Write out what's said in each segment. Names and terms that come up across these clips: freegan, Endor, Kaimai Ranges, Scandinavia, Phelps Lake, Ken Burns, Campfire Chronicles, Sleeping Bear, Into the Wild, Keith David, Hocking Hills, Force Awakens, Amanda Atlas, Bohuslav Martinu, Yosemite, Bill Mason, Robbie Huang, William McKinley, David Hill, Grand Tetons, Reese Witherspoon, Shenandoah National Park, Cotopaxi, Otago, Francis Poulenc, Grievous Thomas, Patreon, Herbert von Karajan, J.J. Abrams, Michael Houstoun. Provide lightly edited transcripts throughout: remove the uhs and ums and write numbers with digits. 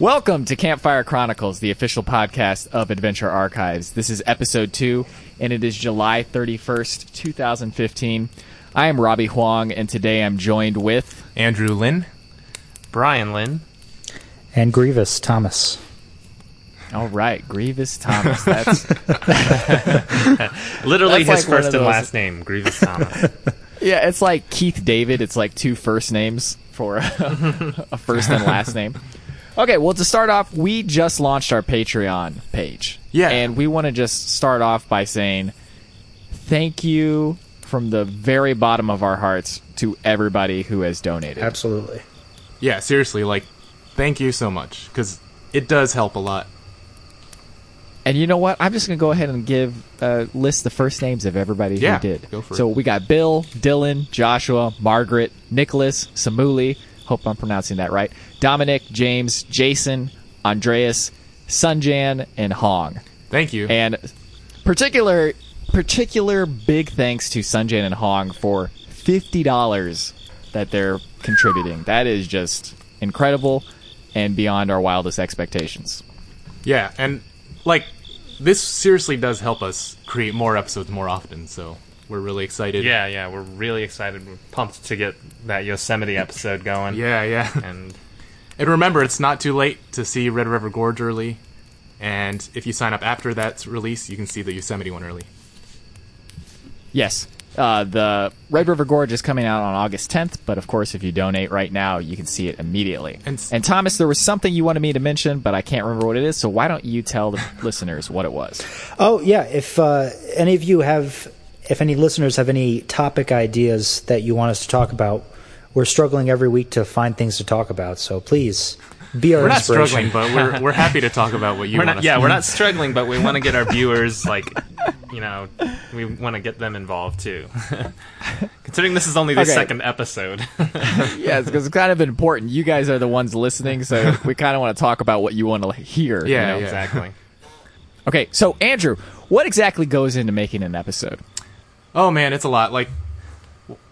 Welcome to Campfire Chronicles, the official podcast of Adventure Archives. This is episode 2, and it is July 31st, 2015. I am Robbie Huang, and today I'm joined with... Andrew Lin. Brian Lin. And Grievous Thomas. All right, Grievous Thomas. That's literally that's his like first and last name, Grievous Thomas. Yeah, it's like Keith David. It's like two first names for a first and last name. Okay, well, to start off, we just launched our Patreon page. Yeah. And we want to just start off by saying thank you from the very bottom of our hearts to everybody who has donated. Absolutely. Yeah, seriously, like, thank you so much, because it does help a lot. And you know what? I'm just going to go ahead and list the first names of everybody who did. Go for it. So we got Bill, Dylan, Joshua, Margaret, Nicholas, Samuli, hope I'm pronouncing that right, Dominic, James, Jason, Andreas, Sunjan, and Hong. Thank you. And particular big thanks to Sunjan and Hong for $50 that they're contributing. That is just incredible and beyond our wildest expectations. Yeah, and like this seriously does help us create more episodes more often, so we're really excited. Yeah, we're really excited. We're pumped to get that Yosemite episode going. Yeah. And remember, it's not too late to see Red River Gorge early. And if you sign up after that's released, you can see the Yosemite one early. Yes. The Red River Gorge is coming out on August 10th, but of course, if you donate right now, you can see it immediately. And Thomas, there was something you wanted me to mention, but I can't remember what it is, so why don't you tell the listeners what it was? Oh, yeah. If any listeners have any topic ideas that you want us to talk about, we're struggling every week to find things to talk about. So please be our inspiration. We're not struggling, but we're happy to talk about what you want us to do. Yeah, we're not struggling, but we want to get our viewers, we want to get them involved too. Considering this is only the second episode. Yeah, because it's kind of important. You guys are the ones listening, so we kind of want to talk about what you want to hear. Yeah, exactly. Okay, so Andrew, what exactly goes into making an episode? Oh, man, it's a lot. Like,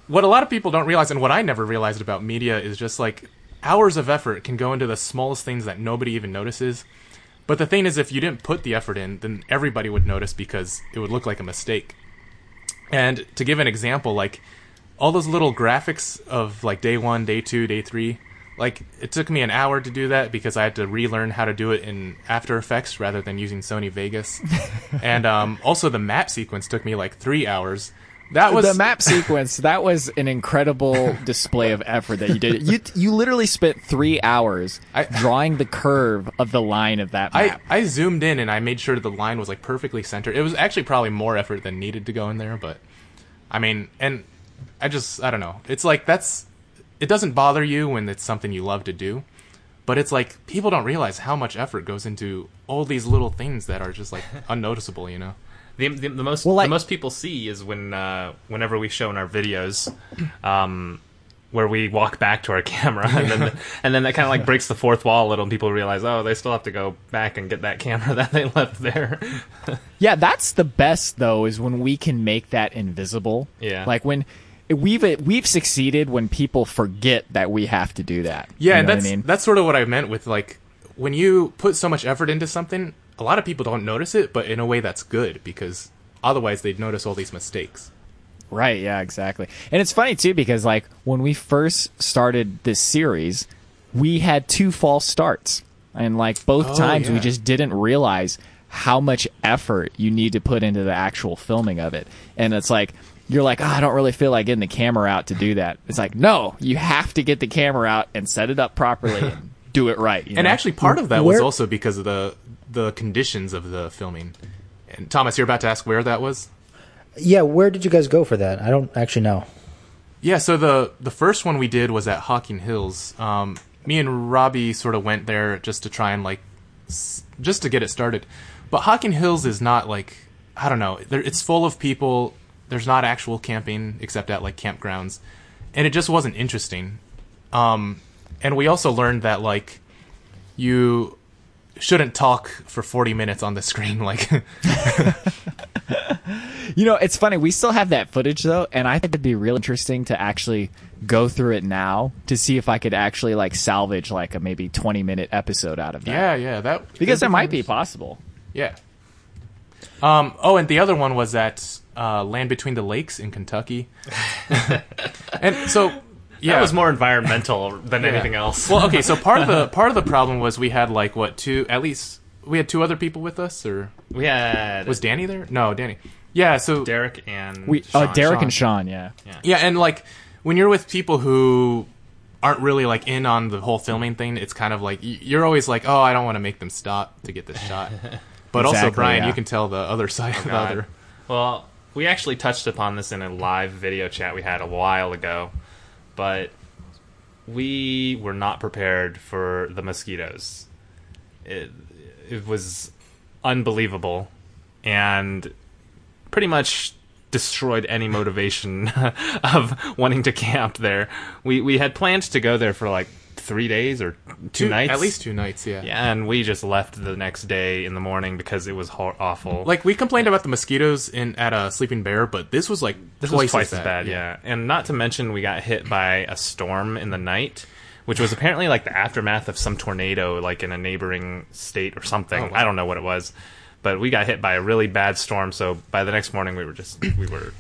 what a lot of people don't realize, and what I never realized about media, is just, like, hours of effort can go into the smallest things that nobody even notices. But the thing is, if you didn't put the effort in, then everybody would notice because it would look like a mistake. And to give an example, like, all those little graphics of, like, day 1, day 2, day 3, like, it took me an hour to do that because I had to relearn how to do it in After Effects rather than using Sony Vegas. And also the map sequence took me like 3 hours. That was the map sequence. That was an incredible display of effort that you did. You literally spent 3 hours drawing the curve of the line of that map. I zoomed in and I made sure the line was like perfectly centered. It was actually probably more effort than needed to go in there, but I mean, and I don't know. It's like it doesn't bother you when it's something you love to do, but it's like people don't realize how much effort goes into all these little things that are just like unnoticeable, you know. The most people see is when whenever we show in our videos, where we walk back to our camera, and then that kind of like breaks the fourth wall a little, and people realize, oh, they still have to go back and get that camera that they left there. Yeah, that's the best though, is when we can make that invisible. Yeah, like when. We've succeeded when people forget that we have to do that. Yeah, you know, and that's sort of what I meant with, like, when you put so much effort into something, a lot of people don't notice it, but in a way that's good, because otherwise they'd notice all these mistakes. Right, yeah, exactly. And it's funny, too, because, like, when we first started this series, we had 2 false starts. And, like, both times we just didn't realize how much effort you need to put into the actual filming of it. And it's like... You're like, I don't really feel like getting the camera out to do that. It's like, no, you have to get the camera out and set it up properly and do it right. You know? And actually part of that was also because of the conditions of the filming. And Thomas, you're about to ask where that was? Yeah, where did you guys go for that? I don't actually know. Yeah, so the first one we did was at Hocking Hills. Me and Robbie sort of went there just to try and, like, just to get it started. But Hocking Hills is not, like, I don't know. It's full of people. There's not actual camping except at, like, campgrounds. And it just wasn't interesting. And we also learned that, like, you shouldn't talk for 40 minutes on the screen. Like, You know, it's funny. We still have that footage, though, and I think it'd be really interesting to actually go through it now to see if I could actually, like, salvage, like, a maybe 20-minute episode out of that. Yeah, that... Because that might be possible. Yeah. Oh, and the other one was that Land Between the Lakes in Kentucky. And so... Yeah. That was more environmental than anything else. Well, okay, so part of the problem was we had like we had two other people with us, or was Danny there? No, Danny. Yeah, so Derek and Sean. Derek and Sean, yeah. Yeah, and like when you're with people who aren't really like in on the whole filming thing, it's kind of like you're always like, "Oh, I don't want to make them stop to get this shot." But exactly, also, Brian, you can tell the other side of the other. Well, we actually touched upon this in a live video chat we had a while ago. But we were not prepared for the mosquitoes. It was unbelievable and pretty much destroyed any motivation of wanting to camp there. We had planned to go there for like 3 days or two nights. At least 2 nights, yeah. Yeah, and we just left the next day in the morning because it was awful. Like, we complained about the mosquitoes at Sleeping Bear, but this was like twice as bad. Yeah. And not to mention we got hit by a storm in the night, which was apparently like the aftermath of some tornado, like in a neighboring state or something. Oh, wow. I don't know what it was. But we got hit by a really bad storm, so by the next morning we were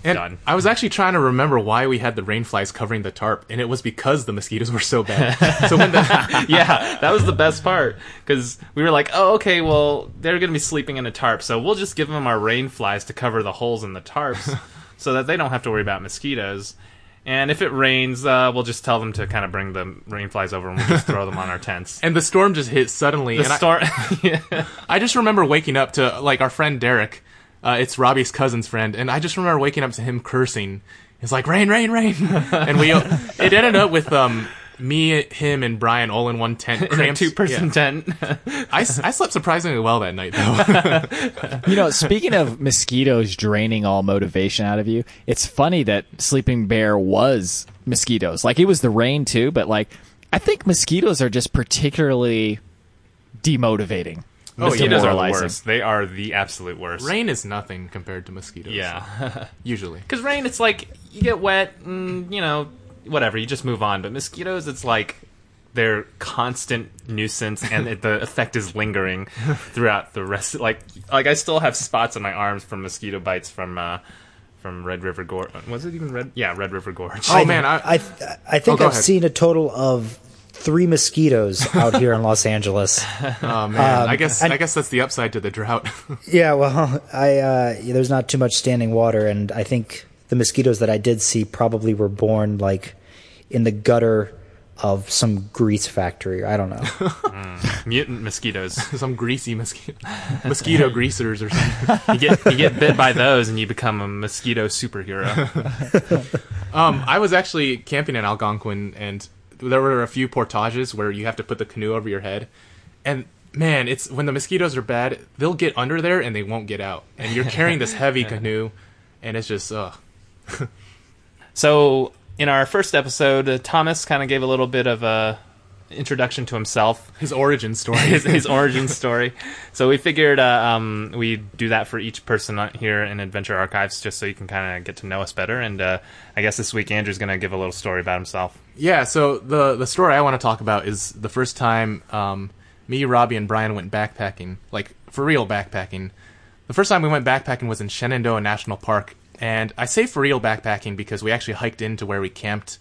done. I was actually trying to remember why we had the rain flies covering the tarp, and it was because the mosquitoes were so bad. So when that was the best part, because we were like, oh, okay, well, they're going to be sleeping in a tarp, so we'll just give them our rain flies to cover the holes in the tarps so that they don't have to worry about mosquitoes. And if it rains, we'll just tell them to kind of bring the rain flies over and we'll just throw them on our tents. And the storm just hit suddenly. I just remember waking up to, like, our friend Derek. It's Robbie's cousin's friend. And I just remember waking up to him cursing. It's like, rain, rain, rain. And it ended up with me, him, and Brian all in one tent. In a two-person tent. I slept surprisingly well that night, though. You know, speaking of mosquitoes draining all motivation out of you, it's funny that Sleeping Bear was mosquitoes. Like, it was the rain, too, but, like, I think mosquitoes are just particularly demotivating. Mosquitoes are the worst. They are the absolute worst. Rain is nothing compared to mosquitoes. Yeah. Usually. Because rain, it's like, you get wet, and, you know... Whatever, you just move on. But mosquitoes, it's like they're constant nuisance, and the effect is lingering throughout the rest. Like I still have spots on my arms from mosquito bites from Red River Gorge. Was it even Red? Yeah, Red River Gorge. Oh man, I think I've seen a total of 3 mosquitoes out here in Los Angeles. Oh man, I guess that's the upside to the drought. Yeah, well, there's not too much standing water, and I think. The mosquitoes that I did see probably were born like in the gutter of some grease factory. I don't know. Mutant mosquitoes. Some greasy mosquito greasers or something. You get bit by those and you become a mosquito superhero. I was actually camping in Algonquin and there were a few portages where you have to put the canoe over your head. And man, it's when the mosquitoes are bad, they'll get under there and they won't get out. And you're carrying this heavy canoe and it's just, So in our first episode, Thomas kind of gave a little bit of a introduction to himself, his origin story, his origin story. So we figured we'd do that for each person here in Adventure Archives, just so you can kind of get to know us better. And I guess this week Andrew's going to give a little story about himself. Yeah. So the story I want to talk about is the first time me, Robbie, and Brian went backpacking, like for real backpacking. The first time we went backpacking was in Shenandoah National Park. And I say for real backpacking because we actually hiked into where we camped.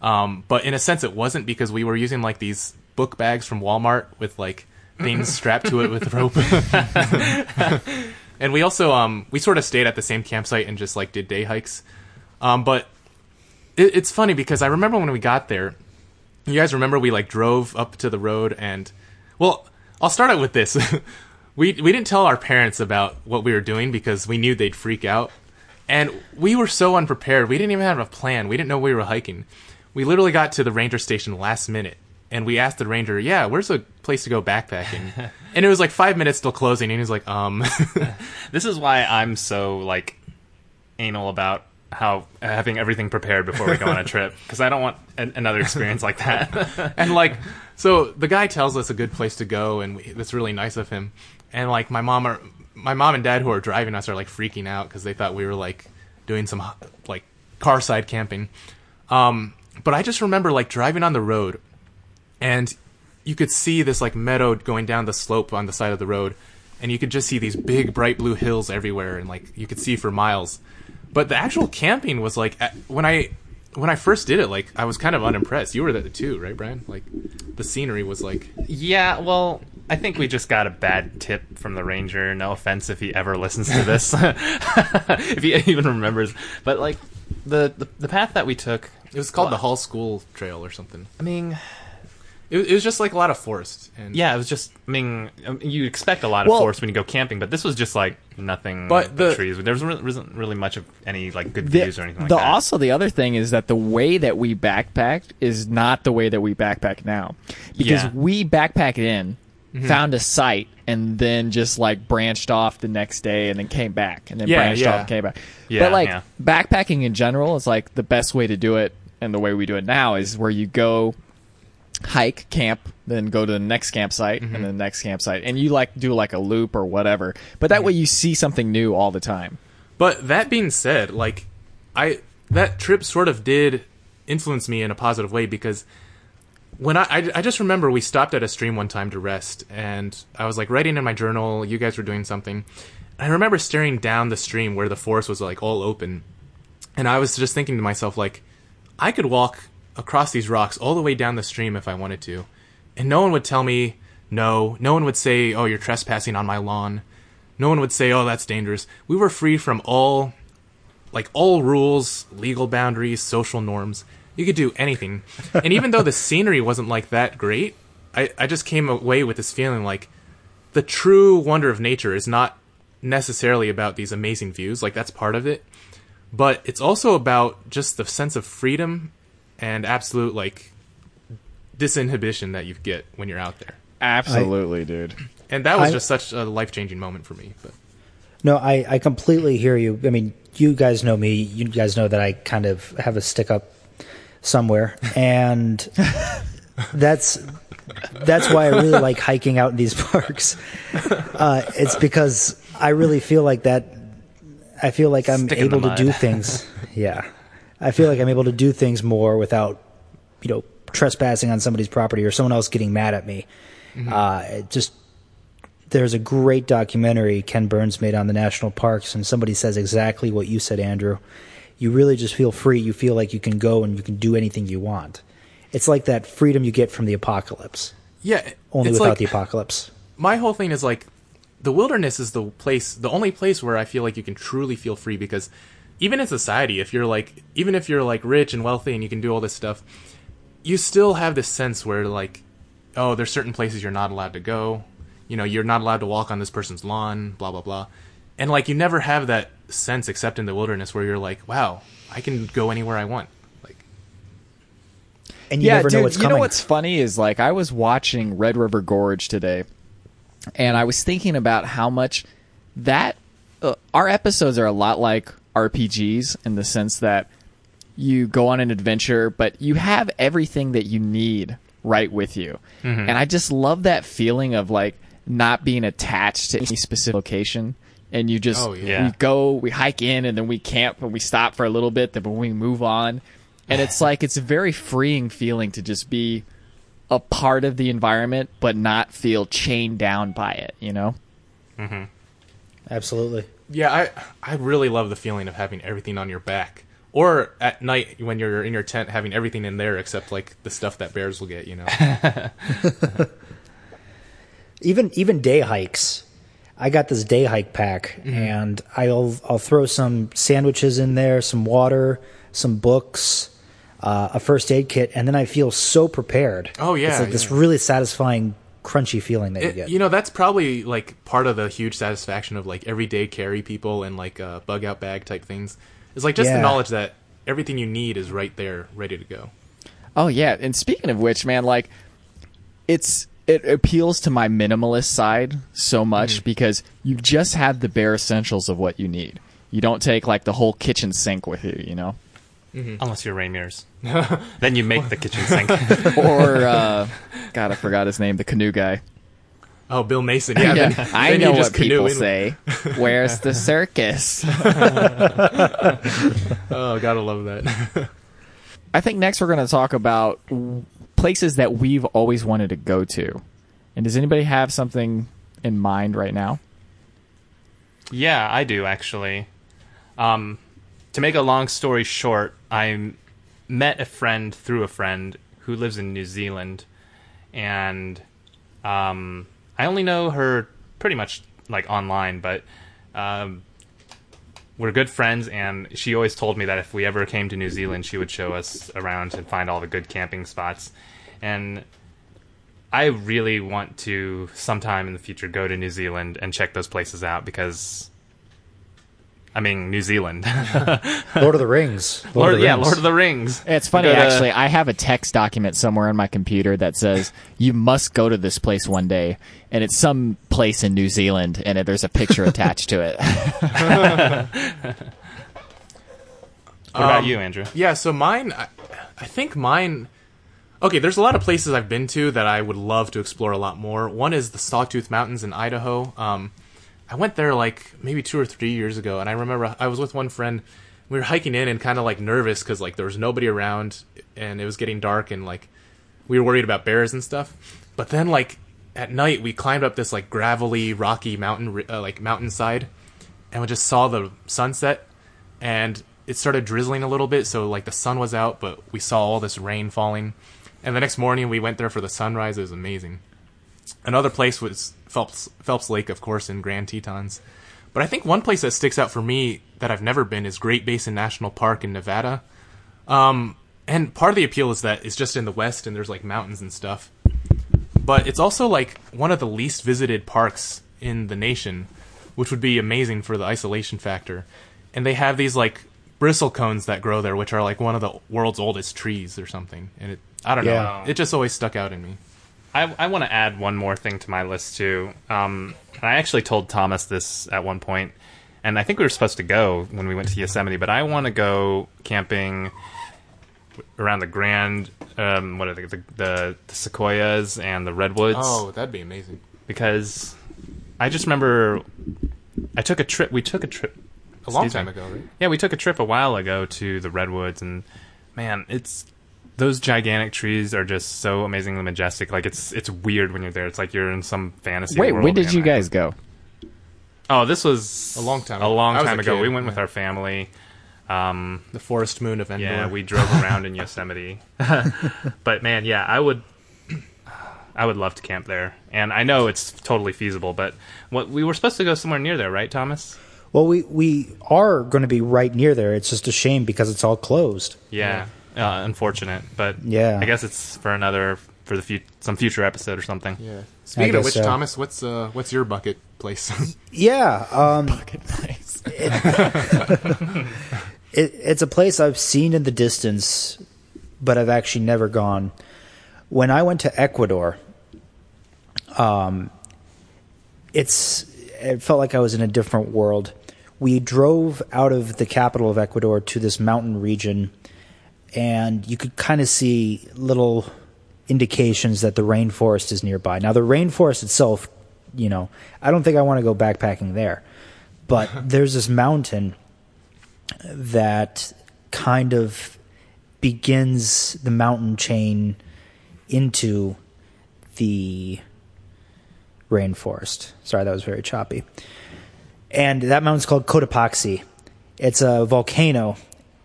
But in a sense, it wasn't because we were using, like, these book bags from Walmart with, like, things strapped to it with rope. And we also, we sort of stayed at the same campsite and just, like, did day hikes. But it's funny because I remember when we got there, you guys remember we, like, drove up to the road and... Well, I'll start out with this. We didn't tell our parents about what we were doing because we knew they'd freak out. And we were so unprepared. We didn't even have a plan. We didn't know we were hiking. We literally got to the ranger station last minute. And we asked the ranger, yeah, where's a place to go backpacking? And it was like 5 minutes till closing. And he was like, This is why I'm so, like, anal about how having everything prepared before we go on a trip, because I don't want another experience like that. And like, so the guy tells us a good place to go, and that's really nice of him. And like, my mom and dad who are driving us are like freaking out because they thought we were like doing some like car side camping. But I just remember like driving on the road, and you could see this like meadow going down the slope on the side of the road, and you could just see these big bright blue hills everywhere, and like you could see for miles. But the actual camping was like, when I first did it, like I was kind of unimpressed. You were there too, right, Brian? Like the scenery was like, yeah, well, I think we just got a bad tip from the ranger. No offense if he ever listens to this, if he even remembers. But like the path that we took, it was called the Hall School Trail or something. I mean, it was just like a lot of forest. And yeah, it was just, I mean, you expect a lot of forest when you go camping, but this was just like nothing but the trees. There wasn't really much of any like good views or anything like that. Also, the other thing is that the way that we backpacked is not the way that we backpack now. Because we backpacked in, found a site, and then just like branched off the next day, and then came back, and then branched off and came back. Yeah, but like backpacking in general is like the best way to do it. And the way we do it now is where you go hike, camp, then go to the next campsite, and the next campsite, and you like do like a loop or whatever. But that way you see something new all the time. But that being said, like that trip sort of did influence me in a positive way, because when I just remember we stopped at a stream one time to rest, and I was like writing in my journal, you guys were doing something. I remember staring down the stream where the forest was like all open, and I was just thinking to myself, like, I could walk across these rocks all the way down the stream if I wanted to, and no one would tell me no. No one would say, oh, you're trespassing on my lawn. No one would say, oh, that's dangerous. We were free from all rules, legal boundaries, social norms. You could do anything. And even though the scenery wasn't like that great, I just came away with this feeling like the true wonder of nature is not necessarily about these amazing views. Like, that's part of it. But it's also about just the sense of freedom and absolute, like, disinhibition that you get when you're out there. Absolutely, dude. And that was just such a life-changing moment for me. But. No, I completely hear you. I mean, you guys know me. You guys know that I kind of have a stick-up somewhere. And that's why I really like hiking out in these parks. It's because I really feel like that. I feel like I'm able to do things. Yeah. I feel like I'm able to do things more without, trespassing on somebody's property or someone else getting mad at me. Mm-hmm. There's a great documentary Ken Burns made on the national parks, and somebody says exactly what you said, Andrew. You really just feel free. You feel like you can go and you can do anything you want. It's like that freedom you get from the apocalypse. Yeah. Only without the apocalypse. My whole thing is like, the wilderness is the only place where I feel like you can truly feel free, because even in society, even if you're rich and wealthy and you can do all this stuff, you still have this sense where like, oh, there's certain places you're not allowed to go. You're not allowed to walk on this person's lawn, blah, blah, blah. And like, you never have that sense except in the wilderness where you're like, wow, I can go anywhere I want. And you never know what's coming. You know what's funny is like, I was watching Red River Gorge today, and I was thinking about how much that our episodes are a lot like RPGs in the sense that you go on an adventure, but you have everything that you need right with you. Mm-hmm. And I just love that feeling of like not being attached to any specific location. And you just we go, we hike in, and then we camp, and we stop for a little bit, then we move on. And it's like, it's a very freeing feeling to just be a part of the environment, but not feel chained down by it, Mm-hmm. Absolutely. Yeah, I really love the feeling of having everything on your back. Or at night when you're in your tent, having everything in there except, like, the stuff that bears will get, Even day hikes. I got this day hike pack, and I'll throw some sandwiches in there, some water, some books, a first aid kit, and then I feel so prepared. Oh, yeah. It's like this really satisfying, crunchy feeling that you get. That's probably, like, part of the huge satisfaction of, like, everyday carry people and, like, bug-out bag type things. It's, like, just the knowledge that everything you need is right there, ready to go. Oh, yeah. And speaking of which, man, like, it appeals to my minimalist side so much because you just have the bare essentials of what you need. You don't take like the whole kitchen sink with you, you know? Mm-hmm. Unless you're Ray Mears. Then you make the kitchen sink. Or, God, I forgot his name, the canoe guy. Oh, Bill Mason. Yeah, yeah. Then I know what people say. Where's the circus? Oh, gotta love that. I think next we're going to talk about places that we've always wanted to go to. And does anybody have something in mind right now? Yeah, I do, actually. To make a long story short, I met a friend through a friend who lives in New Zealand. And I only know her pretty much like online, but we're good friends, and she always told me that if we ever came to New Zealand, she would show us around and find all the good camping spots. And I really want to sometime in the future go to New Zealand and check those places out because, I mean, New Zealand. Lord of the Rings. Lord of the Rings. It's funny, actually. I have a text document somewhere on my computer that says, you must go to this place one day. And it's some place in New Zealand, and there's a picture attached to it. What about you, Andrew? Yeah, so mine, I think mine... Okay, there's a lot of places I've been to that I would love to explore a lot more. One is the Sawtooth Mountains in Idaho. I went there like maybe 2 or 3 years ago, and I remember I was with one friend. We were hiking in and kind of like nervous because like there was nobody around, and it was getting dark, and like we were worried about bears and stuff. But then like at night we climbed up this like gravelly, rocky mountain like mountainside, and we just saw the sunset, and it started drizzling a little bit, so like the sun was out, but we saw all this rain falling. And the next morning we went there for the sunrise. It was amazing. Another place was Phelps Lake, of course, in Grand Tetons. But I think one place that sticks out for me that I've never been is Great Basin National Park in Nevada. And part of the appeal is that it's just in the west and there's like mountains and stuff. But it's also like one of the least visited parks in the nation, which would be amazing for the isolation factor. And they have these like bristle cones that grow there, which are like one of the world's oldest trees or something. And I don't know. It just always stuck out in me. I want to add one more thing to my list, too. And I actually told Thomas this at one point, and I think we were supposed to go when we went to Yosemite, but I want to go camping around the Grand, what are they, the sequoias and the redwoods. Oh, that'd be amazing. Because I just remember we took a trip. A long time ago, right? Yeah, we took a trip a while ago to the redwoods, and man, it's... Those gigantic trees are just so amazingly majestic. Like, it's weird when you're there. It's like you're in some fantasy world. Wait, when did you guys go? Oh, this was... A long time ago. We went with our family. The forest moon of Endor. Yeah, we drove around in Yosemite. But, man, yeah, I would love to camp there. And I know it's totally feasible, but we were supposed to go somewhere near there, right, Thomas? Well, we are going to be right near there. It's just a shame because it's all closed. Yeah. Unfortunate, but yeah. I guess it's for some future episode or something. Yeah. Speaking of which, so. Thomas, what's your bucket place? Yeah, bucket place. It's a place I've seen in the distance, but I've actually never gone. When I went to Ecuador, it felt like I was in a different world. We drove out of the capital of Ecuador to this mountain region. And you could kind of see little indications that the rainforest is nearby. Now, the rainforest itself, you know, I don't think I want to go backpacking there. But there's this mountain that kind of begins the mountain chain into the rainforest. Sorry, that was very choppy. And that mountain's called Cotopaxi. It's a volcano.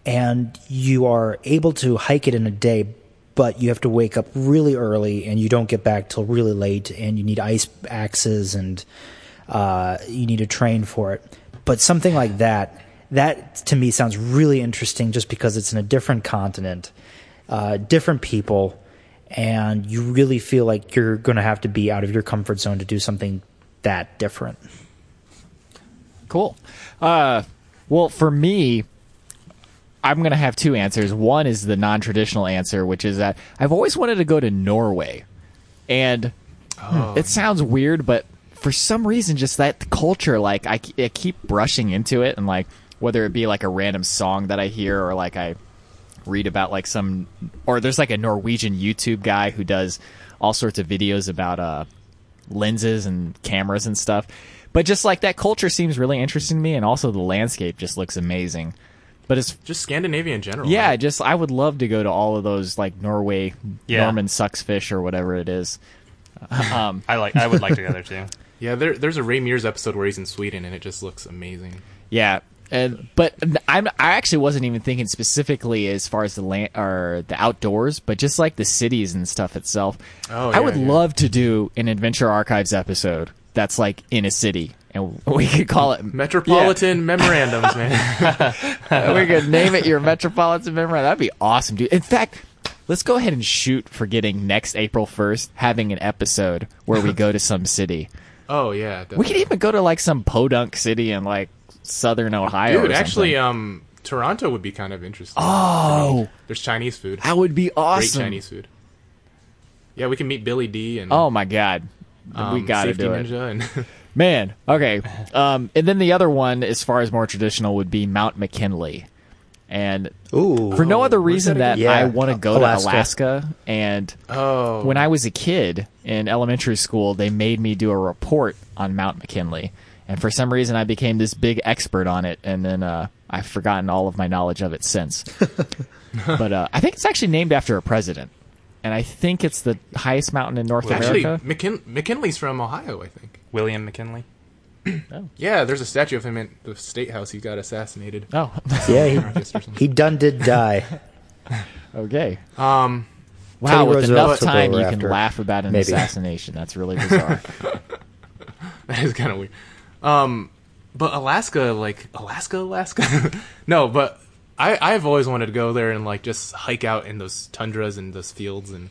And you are able to hike it in a day, but you have to wake up really early, and you don't get back till really late, and you need ice axes, and you need to train for it. But something like that to me sounds really interesting just because it's in a different continent, different people, and you really feel like you're going to have to be out of your comfort zone to do something that different. Cool. Well, for me... I'm going to have two answers. One is the non-traditional answer, which is that I've always wanted to go to Norway. And it sounds weird, but for some reason, just that culture, like I keep brushing into it and like, whether it be like a random song that I hear, or like I read about like some, or there's like a Norwegian YouTube guy who does all sorts of videos about lenses and cameras and stuff. But just like that culture seems really interesting to me, and also the landscape just looks amazing. But it's just Scandinavia in general. Yeah, right? I would love to go to all of those, like Norway, yeah. Norman sucks fish or whatever it is. I would like to go there too. Yeah, there's a Ray Mears episode where he's in Sweden, and it just looks amazing. Yeah, but I actually wasn't even thinking specifically as far as the land or the outdoors, but just like the cities and stuff itself. Oh, yeah, I would love to do an Adventure Archives episode that's like in a city, and we could call it Metropolitan Memorandums, man. We could name it your Metropolitan Memorandum. That'd be awesome, dude. In fact, let's go ahead and shoot for getting next April 1st, having an episode where we go to some city. Oh, yeah. Definitely. We could even go to like some podunk city in like southern Ohio. Dude, or something. Actually, Toronto would be kind of interesting. Oh. I mean, there's Chinese food. That would be awesome. Great Chinese food. Yeah, we can meet Billy D. and oh, my God. We gotta do it, and man. Okay, and then the other one, as far as more traditional, would be Mount McKinley, and for no other reason that I want to go to Alaska. And when I was a kid in elementary school, they made me do a report on Mount McKinley, and for some reason, I became this big expert on it, and then I've forgotten all of my knowledge of it since. But I think it's actually named after a president. And I think it's the highest mountain in North America. Actually, McKinley's from Ohio, I think. William McKinley. Oh. Yeah, there's a statue of him at the State House. He got assassinated. Oh. Yeah, he done did die. Okay. Wow, with enough time, you can laugh about an assassination. That's really bizarre. That is kind of weird. But Alaska? No, but... I've always wanted to go there and like just hike out in those tundras and those fields. And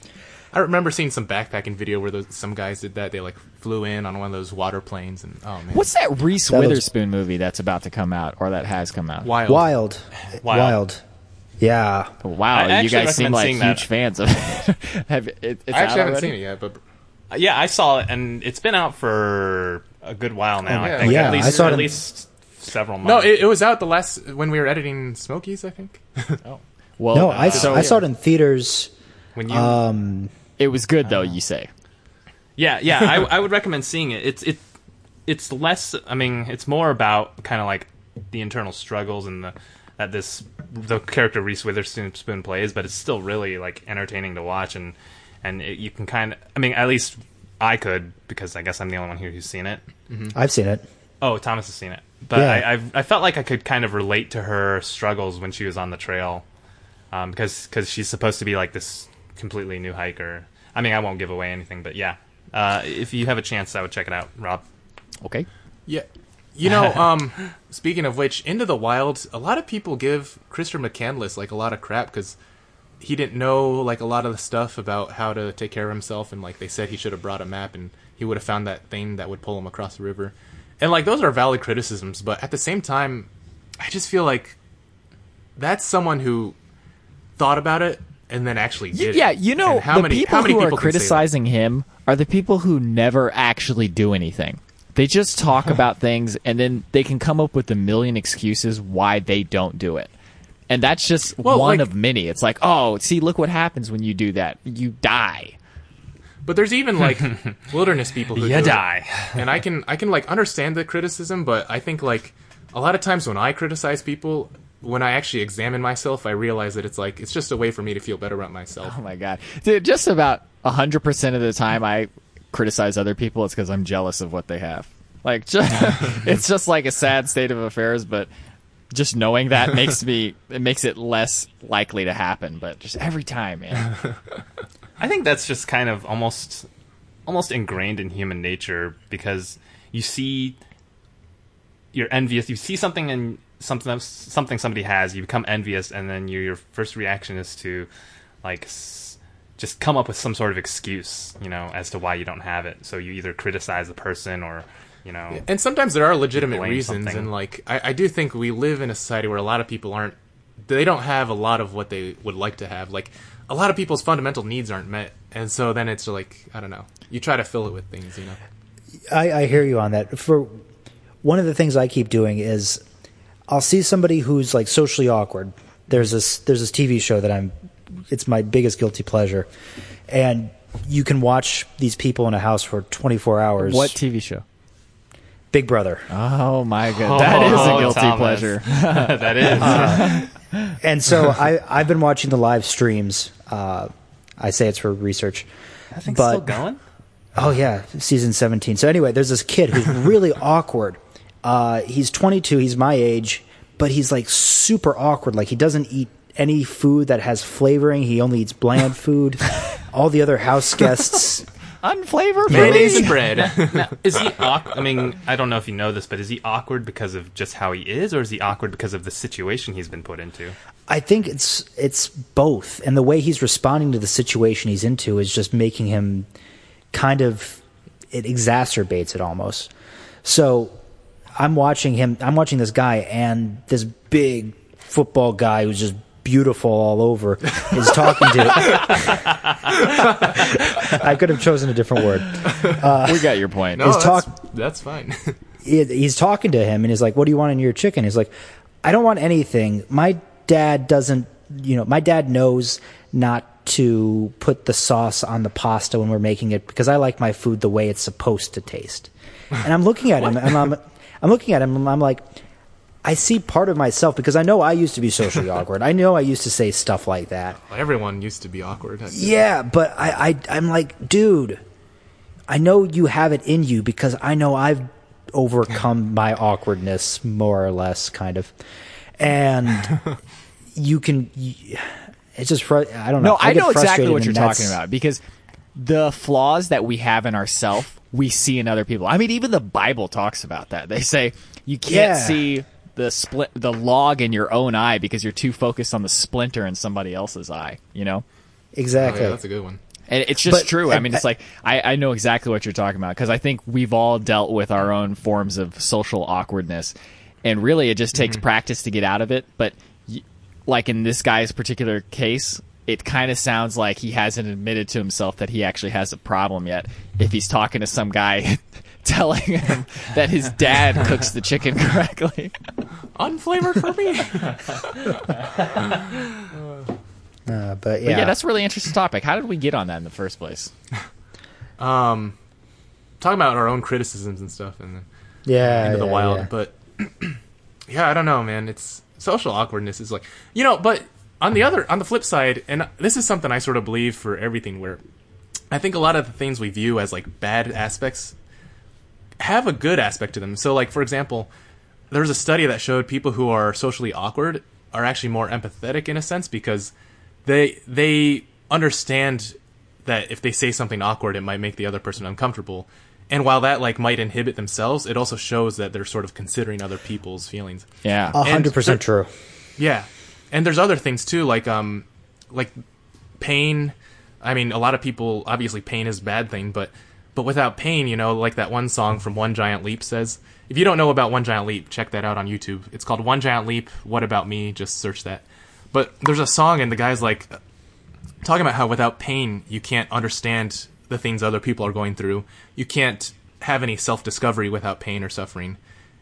I remember seeing some backpacking video where some guys did that. They like flew in on one of those water planes. And oh man, what's that Reese Witherspoon movie that's about to come out, or that has come out? Wild. Yeah. Wow, you guys seem like huge fans of it. I haven't seen it yet, but yeah, I saw it, and it's been out for a good while now. Oh, yeah. I think at least several months. No, it was out when we were editing Smokies, I think. Oh, well, no, I saw it in theaters. When you, it was good though. You say, yeah. I would recommend seeing it. It's less. I mean, it's more about kind of like the internal struggles and the character Reese Witherspoon plays, but it's still really like entertaining to watch, and you can kind of. I mean, at least I could, because I guess I'm the only one here who's seen it. Mm-hmm. I've seen it. Oh, Thomas has seen it. But yeah. I felt like I could kind of relate to her struggles when she was on the trail, because she's supposed to be like this completely new hiker. I mean, I won't give away anything, but yeah, if you have a chance, I would check it out, Rob. Okay. Yeah. You know, speaking of which, Into the Wild, a lot of people give Christopher McCandless like a lot of crap because he didn't know like a lot of the stuff about how to take care of himself, and like they said he should have brought a map and he would have found that thing that would pull him across the river. And, like, those are valid criticisms, but at the same time, I just feel like that's someone who thought about it and then actually did it. Yeah, you know, how many people are criticizing him are the people who never actually do anything. They just talk about things, and then they can come up with a million excuses why they don't do it. And that's just one of many. It's like, oh, see, look what happens when you do that. You die. But there's even like wilderness people who die, and I can like understand the criticism, but I think like a lot of times when I criticize people, when I actually examine myself, I realize that it's like it's just a way for me to feel better about myself. Oh my God, dude! Just about 100% of the time I criticize other people, it's because I'm jealous of what they have. Like, it's just like a sad state of affairs, but just knowing that makes it less likely to happen. But just every time, man. I think that's just kind of almost ingrained in human nature, because you're envious. You see something in something somebody has, you become envious, and then your first reaction is to like just come up with some sort of excuse, you know, as to why you don't have it. So you either criticize the person or, you know, yeah, and sometimes there are legitimate reasons. Something. And like I do think we live in a society where a lot of people don't have a lot of what they would like to have. Like, a lot of people's fundamental needs aren't met, and so then it's like, I don't know, you try to fill it with things, you know. I hear you on that. For one of the things I keep doing is I'll see somebody who's like socially awkward. There's this TV show that it's my biggest guilty pleasure, and you can watch these people in a house for 24 hours. What TV show? Big Brother. Oh my goodness, that is a guilty pleasure. That is. And so I've been watching the live streams. I say it's for research. I think it's still going. Oh yeah, season 17. So anyway, there's this kid who's really awkward. He's 22. He's my age, but he's like super awkward. Like he doesn't eat any food that has flavoring. He only eats bland food. All the other house guests. Unflavored mayonnaise and bread. Now, is he awkward? I mean, I don't know if you know this, but is he awkward because of just how he is, or is he awkward because of the situation he's been put into? I think it's both, and the way he's responding to the situation he's into is just making him kind of, it exacerbates it almost. So I'm watching this guy, and this big football guy who's just beautiful all over is talking to I could have chosen a different word. We got your point. No, that's fine. He's talking to him and he's like, what do you want in your chicken? He's like, I don't want anything. My dad doesn't, my dad knows not to put the sauce on the pasta when we're making it because I like my food the way it's supposed to taste. And I'm looking at him and I'm looking at him and I'm like, I see part of myself because I know I used to be socially awkward. I know I used to say stuff like that. Well, everyone used to be awkward. Yeah, but I'm like, dude, I know you have it in you because I know I've overcome my awkwardness more or less, kind of. And you can – it's just – I don't know. No, I know exactly what you're talking about because the flaws that we have in ourselves we see in other people. I mean, even the Bible talks about that. They say you can't see – the log in your own eye because you're too focused on the splinter in somebody else's eye, Exactly. Oh, yeah, that's a good one. And it's just true. I mean, it's like, I know exactly what you're talking about because I think we've all dealt with our own forms of social awkwardness. And really, it just takes practice to get out of it. But like in this guy's particular case, it kind of sounds like he hasn't admitted to himself that he actually has a problem yet. If he's talking to some guy telling him that his dad cooks the chicken correctly. Unflavored for me. But yeah, that's a really interesting topic. How did we get on that in the first place? Talking about our own criticisms and stuff and into the wild. But I don't know, man. It's social awkwardness is like, but on the flip side, and this is something I sort of believe for everything where I think a lot of the things we view as like bad aspects have a good aspect to them. So, like, for example, there was a study that showed people who are socially awkward are actually more empathetic in a sense because they understand that if they say something awkward, it might make the other person uncomfortable. And while that, like, might inhibit themselves, it also shows that they're sort of considering other people's feelings. Yeah. 100% true. Yeah. And there's other things, too, like pain. I mean, a lot of people, obviously, pain is a bad thing, but without pain, like that one song from One Giant Leap says. If you don't know about One Giant Leap, check that out on YouTube. It's called One Giant Leap, What About Me? Just search that. But there's a song, and the guy's like talking about how without pain, you can't understand the things other people are going through. You can't have any self-discovery without pain or suffering.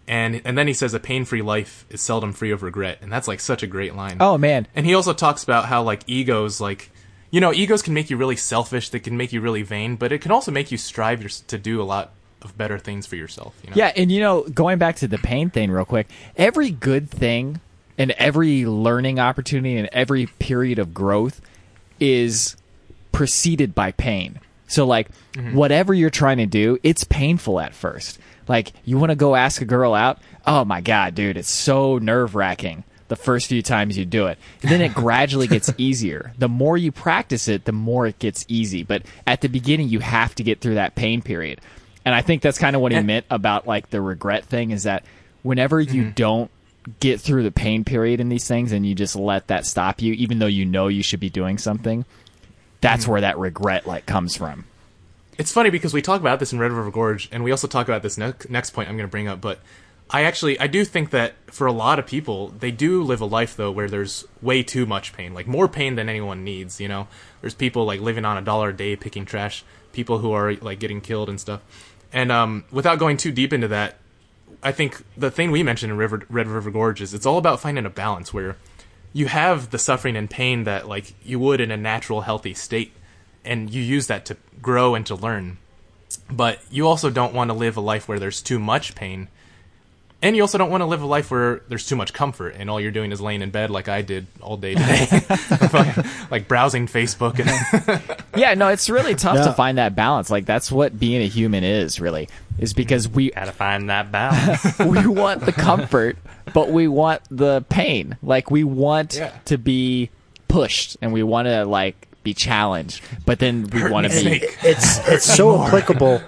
And then he says a pain-free life is seldom free of regret. And that's like such a great line. Oh, man. And he also talks about how like egos like... egos can make you really selfish, they can make you really vain, but it can also make you strive to do a lot of better things for yourself. Yeah, and going back to the pain thing real quick, every good thing and every learning opportunity and every period of growth is preceded by pain. So like whatever you're trying to do, it's painful at first. Like you want to go ask a girl out, oh my God, dude, it's so nerve-wracking. The first few times you do it. And then it gradually gets easier. The more you practice it, the more it gets easy. But at the beginning, you have to get through that pain period. And I think that's kind of what he meant about like the regret thing is that whenever you don't get through the pain period in these things and you just let that stop you, even though you should be doing something, that's where that regret like comes from. It's funny because we talk about this in Red River Gorge and we also talk about this next point I'm going to bring up, but I do think that for a lot of people, they do live a life, though, where there's way too much pain, like more pain than anyone needs, There's people, like, living on $1 a day picking trash, people who are, like, getting killed and stuff. And without going too deep into that, I think the thing we mentioned in Red River Gorge is it's all about finding a balance where you have the suffering and pain that like you would in a natural, healthy state, and you use that to grow and to learn. But you also don't want to live a life where there's too much pain, and you also don't want to live a life where there's too much comfort and all you're doing is laying in bed like I did all day today, like browsing Facebook. And yeah, no, it's really tough to find that balance. Like that's what being a human is really, is because we gotta find that balance. We want the comfort, but we want the pain. Like we want to be pushed and we want to like be challenged, but then we want to be. It's so applicable.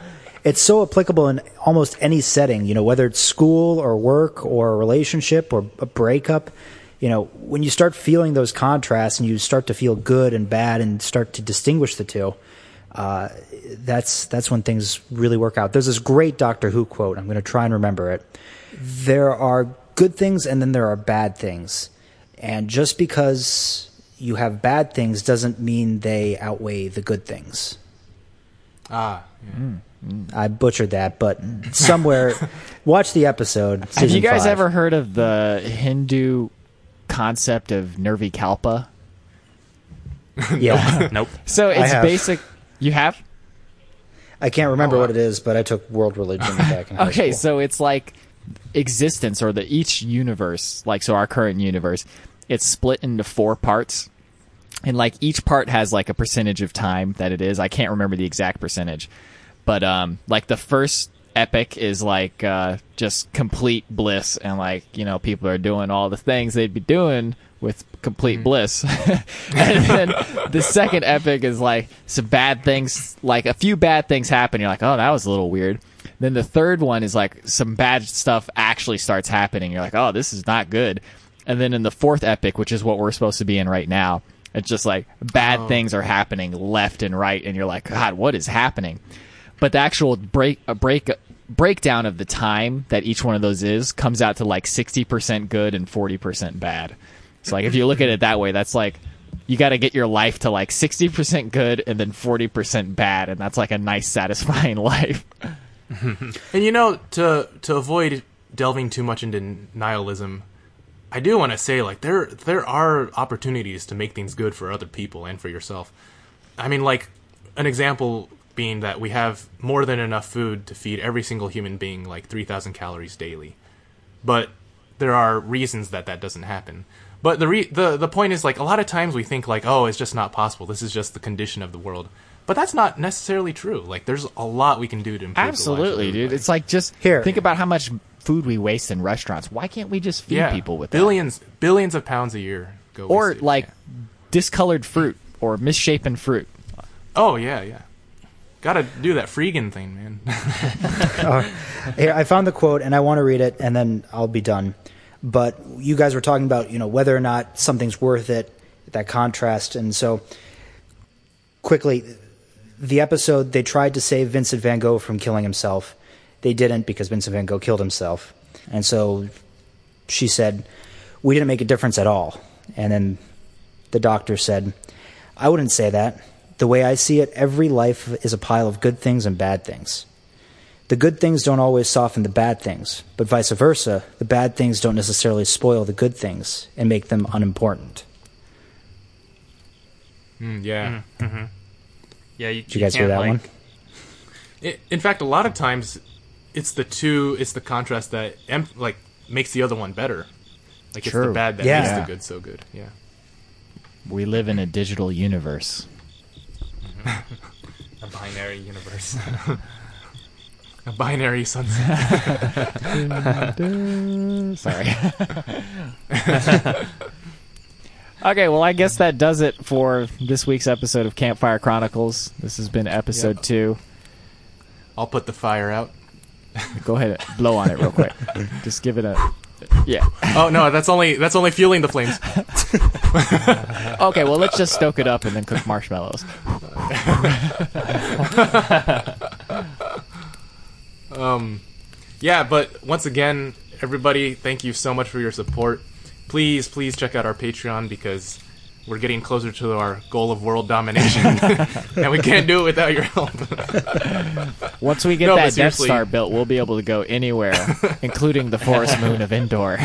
It's so applicable in almost any setting, you know, whether it's school or work or a relationship or a breakup. You know, when you start feeling those contrasts and you start to feel good and bad and start to distinguish the two, that's when things really work out. There's this great Doctor Who quote. I'm going to try and remember it. There are good things and then there are bad things. And just because you have bad things doesn't mean they outweigh the good things. Ah, yeah. I butchered that, but somewhere, watch the episode. Have you guys ever heard of the Hindu concept of Nirvikalpa? Yeah. Nope. So it's basic. You have? I can't remember what it is, but I took world religion back in high school. Okay, so it's like existence, or each universe, like so our current universe, it's split into 4 parts. And like each part has like a percentage of time that it is. I can't remember the exact percentage. But like the first epic is like just complete bliss, and like, you know, people are doing all the things they'd be doing with complete bliss. And then the second epic is like some bad things, like a few bad things happen. You're like, oh, that was a little weird. Then the third one is like some bad stuff actually starts happening. You're like, oh, this is not good. And then in the fourth epic, which is what we're supposed to be in right now, it's just like bad things are happening left and right, and you're like, God, what is happening? But the actual breakdown of the time that each one of those is comes out to like 60% good and 40% bad. So like if you look at it that way, that's like you got to get your life to like 60% good and then 40% bad, and that's like a nice satisfying life. And you know, to avoid delving too much into nihilism, I do want to say like there are opportunities to make things good for other people and for yourself. I mean, like an example being that we have more than enough food to feed every single human being like 3,000 calories daily. But there are reasons that doesn't happen. But the point is, like, a lot of times we think like, oh, it's just not possible. This is just the condition of the world. But that's not necessarily true. Like, there's a lot we can do to improve the lives of everybody. It's like, just think about how much food we waste in restaurants. Why can't we just feed people with billions of pounds a year go wasted. Or like discolored fruit or misshapen fruit. Oh, yeah. Gotta do that freegan thing, man. Here, I found the quote, and I want to read it, and then I'll be done. But you guys were talking about, you know, whether or not something's worth it, that contrast. And so, quickly, the episode, they tried to save Vincent Van Gogh from killing himself. They didn't, because Vincent Van Gogh killed himself. And so she said, "We didn't make a difference at all." And then the doctor said, "I wouldn't say that. The way I see it, every life is a pile of good things and bad things. The good things don't always soften the bad things, but vice versa, the bad things don't necessarily spoil the good things and make them unimportant." Yeah, did you guys hear that one? In fact, a lot of times, it's the contrast that like makes the other one better. Like it's the bad that makes the good so good. Yeah. We live in a digital universe. A binary universe. A binary sunset. Sorry. Okay, well, I guess that does it for this week's episode of Campfire Chronicles. This has been episode 2. I'll put the fire out. Go ahead and blow on it real quick. Just give it a... Yeah. Oh no, that's only fueling the flames. Okay, well, let's just stoke it up and then cook marshmallows. Yeah, but once again, everybody, thank you so much for your support. Please check out our Patreon, because we're getting closer to our goal of world domination, and we can't do it without your help. Once we get that Death Star built, we'll be able to go anywhere, including the forest moon of Endor.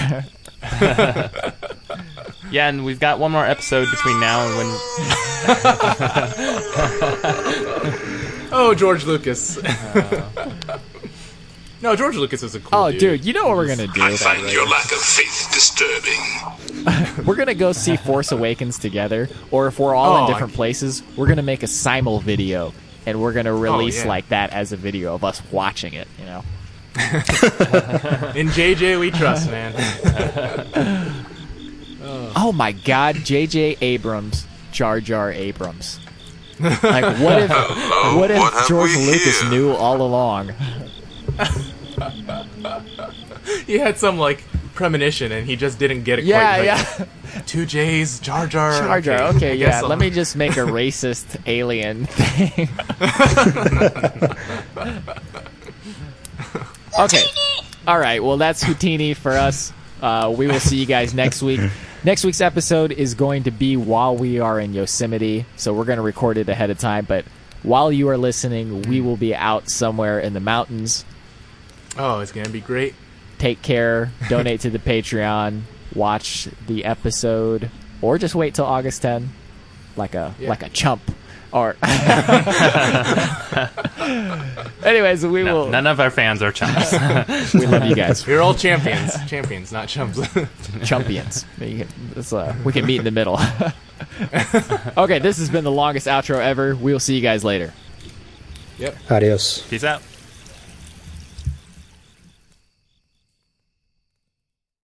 Yeah, and we've got one more episode between now and when... Oh, George Lucas. No, George Lucas is a cool dude. Oh, dude, you know what we're going to do? I find your lack of faith disturbing. We're going to go see Force Awakens together, or if we're all in different places, we're going to make a simul video, and we're going to release like that as a video of us watching it, you know? In JJ we trust, man. Oh my God, J.J. Abrams, Jar Jar Abrams. Like, what if George Lucas knew all along? He had some, like, premonition, and he just didn't get it quite right. Yeah. Two J's, Jar Jar. Jar Jar, okay yeah. Let me just make a racist alien thing. Okay. All right, well, that's Houtini for us. We will see you guys next week. Next week's episode is going to be while we are in Yosemite, so we're going to record it ahead of time. But while you are listening, we will be out somewhere in the mountains. Oh, it's going to be great. Take care. Donate to the Patreon. Watch the episode. Or just wait till August 10 like a chump. Or anyways, none of our fans are chumps. We love you guys. We're all champions, not chumps. Chumpions. We can meet in the middle. Okay, this has been the longest outro ever. We'll see you guys later. Yep. Adios. Peace out.